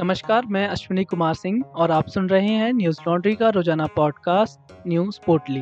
नमस्कार, मैं अश्विनी कुमार सिंह और आप सुन रहे हैं न्यूज़ लॉन्ड्री का रोजाना पॉडकास्ट न्यूज़ पोर्टली।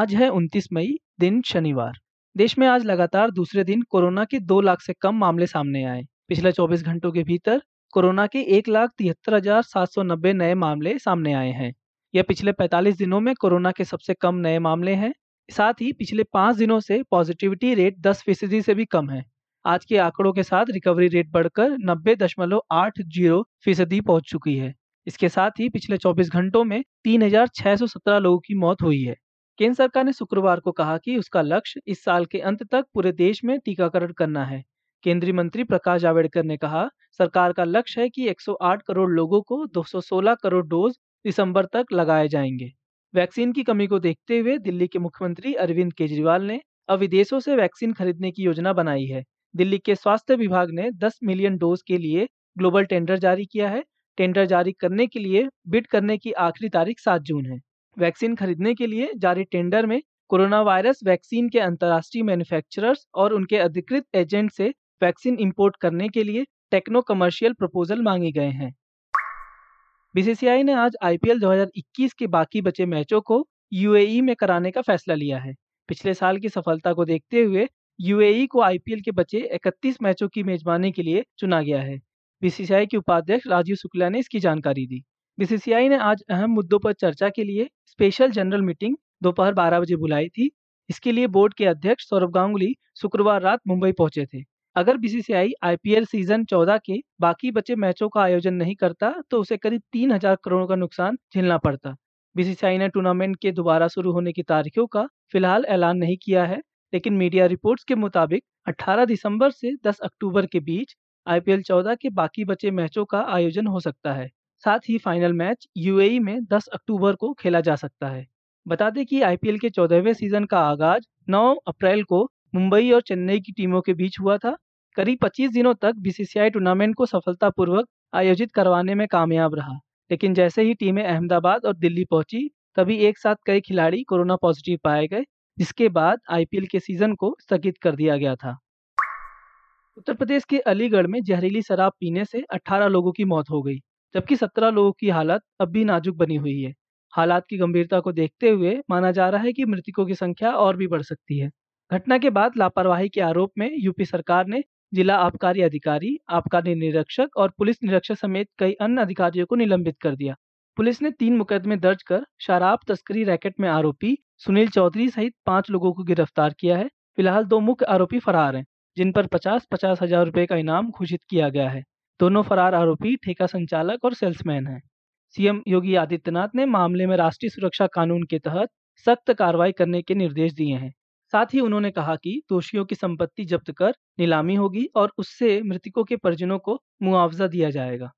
आज है 29 मई, दिन शनिवार। देश में आज लगातार दूसरे दिन कोरोना के 2 लाख से कम मामले सामने आए। पिछले 24 घंटों के भीतर कोरोना के 1,73,790 नए मामले सामने आए हैं। यह पिछले 45 दिनों में कोरोना के सबसे कम नए मामले हैं। साथ ही पिछले 5 दिनों से पॉजिटिविटी रेट 10% से भी कम है। आज के आंकड़ों के साथ रिकवरी रेट बढ़कर 90.80% पहुंच चुकी है। इसके साथ ही पिछले 24 घंटों में 3,617 लोगों की मौत हुई है। केंद्र सरकार ने शुक्रवार को कहा कि उसका लक्ष्य इस साल के अंत तक पूरे देश में टीकाकरण करना है। केंद्रीय मंत्री प्रकाश जावड़कर ने कहा, सरकार का लक्ष्य है कि 108 करोड़ लोगों को 216 करोड़ डोज दिसंबर तक लगाए जाएंगे। वैक्सीन की कमी को देखते हुए दिल्ली के मुख्यमंत्री अरविंद केजरीवाल ने अब विदेशों से वैक्सीन खरीदने की योजना बनाई है। दिल्ली के स्वास्थ्य विभाग ने 10 मिलियन डोज के लिए ग्लोबल टेंडर जारी किया है। टेंडर जारी करने के लिए बिड करने की आखिरी तारीख 7 जून है। वैक्सीन खरीदने के लिए जारी टेंडर में कोरोना वायरस वैक्सीन के अंतर्राष्ट्रीय मैन्युफैक्चरर्स और उनके अधिकृत एजेंट से वैक्सीन इंपोर्ट करने के लिए टेक्नो कमर्शियल प्रपोजल मांगे गए हैं। बीसीसीआई ने आज आईपीएल 2021 के बाकी बचे मैचों को यूएई में कराने का फैसला लिया है। पिछले साल की सफलता को देखते हुए यूएई को आईपीएल के बचे 31 मैचों की मेजबानी के लिए चुना गया है। बीसीसीआई के उपाध्यक्ष राजीव शुक्ला ने इसकी जानकारी दी। बीसीसीआई ने आज अहम मुद्दों पर चर्चा के लिए स्पेशल जनरल मीटिंग दोपहर 12 बजे बुलाई थी। इसके लिए बोर्ड के अध्यक्ष सौरभ गांगुली शुक्रवार रात मुंबई पहुंचे थे। अगर बीसीसीआई आईपीएल सीजन 14 के बाकी बचे मैचों का आयोजन नहीं करता तो उसे करीब 3,000 करोड़ का नुकसान झेलना पड़ता। बीसीसीआई ने टूर्नामेंट के दोबारा शुरू होने की तारीखों का फिलहाल ऐलान नहीं किया है, लेकिन मीडिया रिपोर्ट्स के मुताबिक 18 दिसंबर से 10 अक्टूबर के बीच आईपीएल 14 के बाकी बचे मैचों का आयोजन हो सकता है। साथ ही फाइनल मैच यूएई में 10 अक्टूबर को खेला जा सकता है। बता दें कि आईपीएल के 14वें सीजन का आगाज 9 अप्रैल को मुंबई और चेन्नई की टीमों के बीच हुआ था। करीब 25 दिनों तक बीसीसीआई टूर्नामेंट को सफलतापूर्वक आयोजित करवाने में कामयाब रहा, लेकिन जैसे ही टीमें अहमदाबाद और दिल्ली पहुंची तभी एक साथ कई खिलाड़ी कोरोना पॉजिटिव पाए गए, जिसके बाद आईपीएल के सीजन को स्थगित कर दिया गया था। उत्तर प्रदेश के अलीगढ़ में जहरीली शराब पीने से 18 लोगों की मौत हो गई, जबकि 17 लोगों की हालत अब भी नाजुक बनी हुई है। हालात की गंभीरता को देखते हुए माना जा रहा है कि मृतकों की संख्या और भी बढ़ सकती है। घटना के बाद लापरवाही के आरोप में यूपी सरकार ने जिला आबकारी अधिकारी, आबकारी निरीक्षक और पुलिस निरीक्षक समेत कई अन्य अधिकारियों को निलंबित कर दिया। पुलिस ने 3 मुकदमे दर्ज कर शराब तस्करी रैकेट में आरोपी सुनील चौधरी सहित 5 लोगों को गिरफ्तार किया है। फिलहाल 2 मुख्य आरोपी फरार हैं, जिन पर 50,000 रुपए का इनाम घोषित किया गया है। दोनों फरार आरोपी ठेका संचालक और सेल्समैन हैं। सीएम योगी आदित्यनाथ ने मामले में राष्ट्रीय सुरक्षा कानून के तहत सख्त कार्रवाई करने के निर्देश दिए हैं। साथ ही उन्होंने कहा कि दोषियों की संपत्ति जब्त कर नीलामी होगी और उससे मृतकों के परिजनों को मुआवजा दिया जाएगा।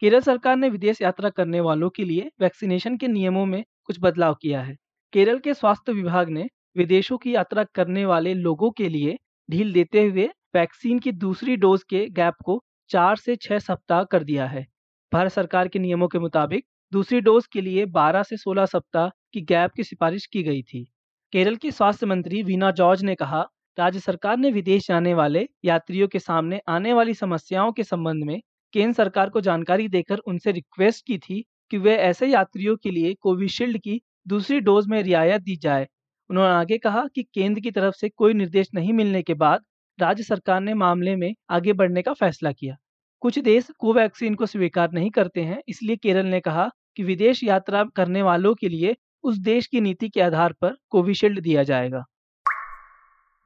केरल सरकार ने विदेश यात्रा करने वालों के लिए वैक्सीनेशन के नियमों में कुछ बदलाव किया है। केरल के स्वास्थ्य विभाग ने विदेशों की यात्रा करने वाले लोगों के लिए ढील देते हुए वैक्सीन की दूसरी डोज के गैप को 4 से 6 सप्ताह कर दिया है। भारत सरकार के नियमों के मुताबिक दूसरी डोज के लिए 12 से 16 सप्ताह की गैप की सिफारिश की गई थी। केरल के स्वास्थ्य मंत्री वीना जॉर्ज ने कहा, राज्य सरकार ने विदेश जाने वाले यात्रियों के सामने आने वाली समस्याओं के संबंध में केंद्र सरकार को जानकारी देकर उनसे रिक्वेस्ट की थी कि वे ऐसे यात्रियों के लिए कोविशील्ड की दूसरी डोज में रियायत दी जाए। उन्होंने आगे कहा कि केंद्र की तरफ से कोई निर्देश नहीं मिलने के बाद राज्य सरकार ने मामले में आगे बढ़ने का फैसला किया। कुछ देश कोवैक्सीन को स्वीकार नहीं करते हैं, इसलिए केरल ने कहा कि विदेश यात्रा करने वालों के लिए उस देश की नीति के आधार पर कोविशील्ड दिया जाएगा।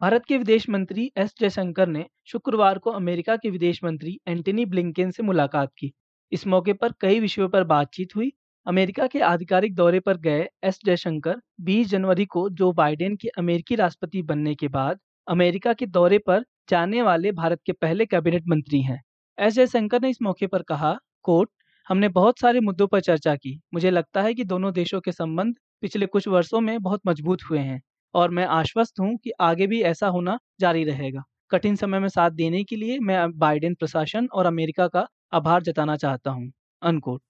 भारत के विदेश मंत्री एस जयशंकर ने शुक्रवार को अमेरिका के विदेश मंत्री एंटनी ब्लिंकन से मुलाकात की। इस मौके पर कई विषयों पर बातचीत हुई। अमेरिका के आधिकारिक दौरे पर गए एस जयशंकर 20 जनवरी को जो बाइडेन के अमेरिकी राष्ट्रपति बनने के बाद अमेरिका के दौरे पर जाने वाले भारत के पहले कैबिनेट मंत्री हैं। एस जयशंकर ने इस मौके पर कहा, कोट, हमने बहुत सारे मुद्दों पर चर्चा की। मुझे लगता है कि दोनों देशों के संबंध पिछले कुछ वर्षों में बहुत मजबूत हुए हैं और मैं आश्वस्त हूँ कि आगे भी ऐसा होना जारी रहेगा। कठिन समय में साथ देने के लिए मैं बाइडेन प्रशासन और अमेरिका का आभार जताना चाहता हूँ, अनकोट।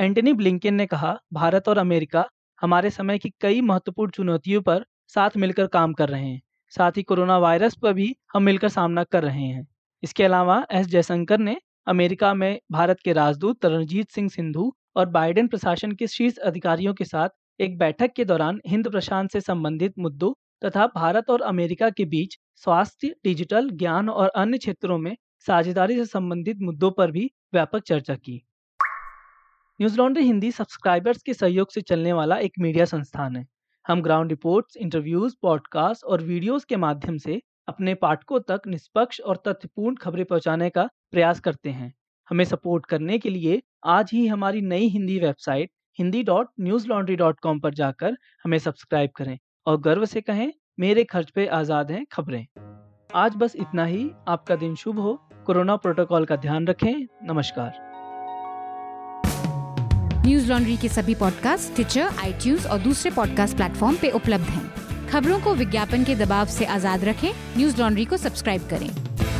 एंटनी ब्लिंकन ने कहा, भारत और अमेरिका हमारे समय की कई महत्वपूर्ण चुनौतियों पर साथ मिलकर काम कर रहे हैं। साथ ही कोरोना वायरस पर भी हम मिलकर सामना कर रहे हैं। इसके अलावा एस जयशंकर ने अमेरिका में भारत के राजदूत तरणजीत सिंह सिंधु और बाइडेन प्रशासन के शीर्ष अधिकारियों के साथ एक बैठक के दौरान हिंद प्रशांत से संबंधित मुद्दों तथा भारत और अमेरिका के बीच स्वास्थ्य, डिजिटल, ज्ञान और अन्य क्षेत्रों में साझेदारी से संबंधित मुद्दों पर भी व्यापक चर्चा की। न्यूज़ लॉन्ड्री हिंदी सब्सक्राइबर्स के सहयोग से चलने वाला एक मीडिया संस्थान है। हम ग्राउंड रिपोर्ट्स, इंटरव्यूज, पॉडकास्ट और वीडियोस के माध्यम से अपने पाठकों तक निष्पक्ष और तथ्यपूर्ण खबरें पहुंचाने का प्रयास करते हैं। हमें सपोर्ट करने के लिए आज ही हमारी नई हिंदी वेबसाइट hindi.newzlaundry.com पर जाकर हमें सब्सक्राइब करें और गर्व से कहें, मेरे खर्च पे आजाद हैं खबरें। आज बस इतना ही। आपका दिन शुभ हो। कोरोना प्रोटोकॉल का ध्यान रखें। नमस्कार। न्यूज़ लॉन्ड्री के सभी पॉडकास्ट टिचर, iTunes और दूसरे पॉडकास्ट प्लेटफॉर्म पे उपलब्ध हैं। खबरों को विज्ञापन के दबाव से आजाद रखें। न्यूज़ लॉन्ड्री को सब्सक्राइब करें।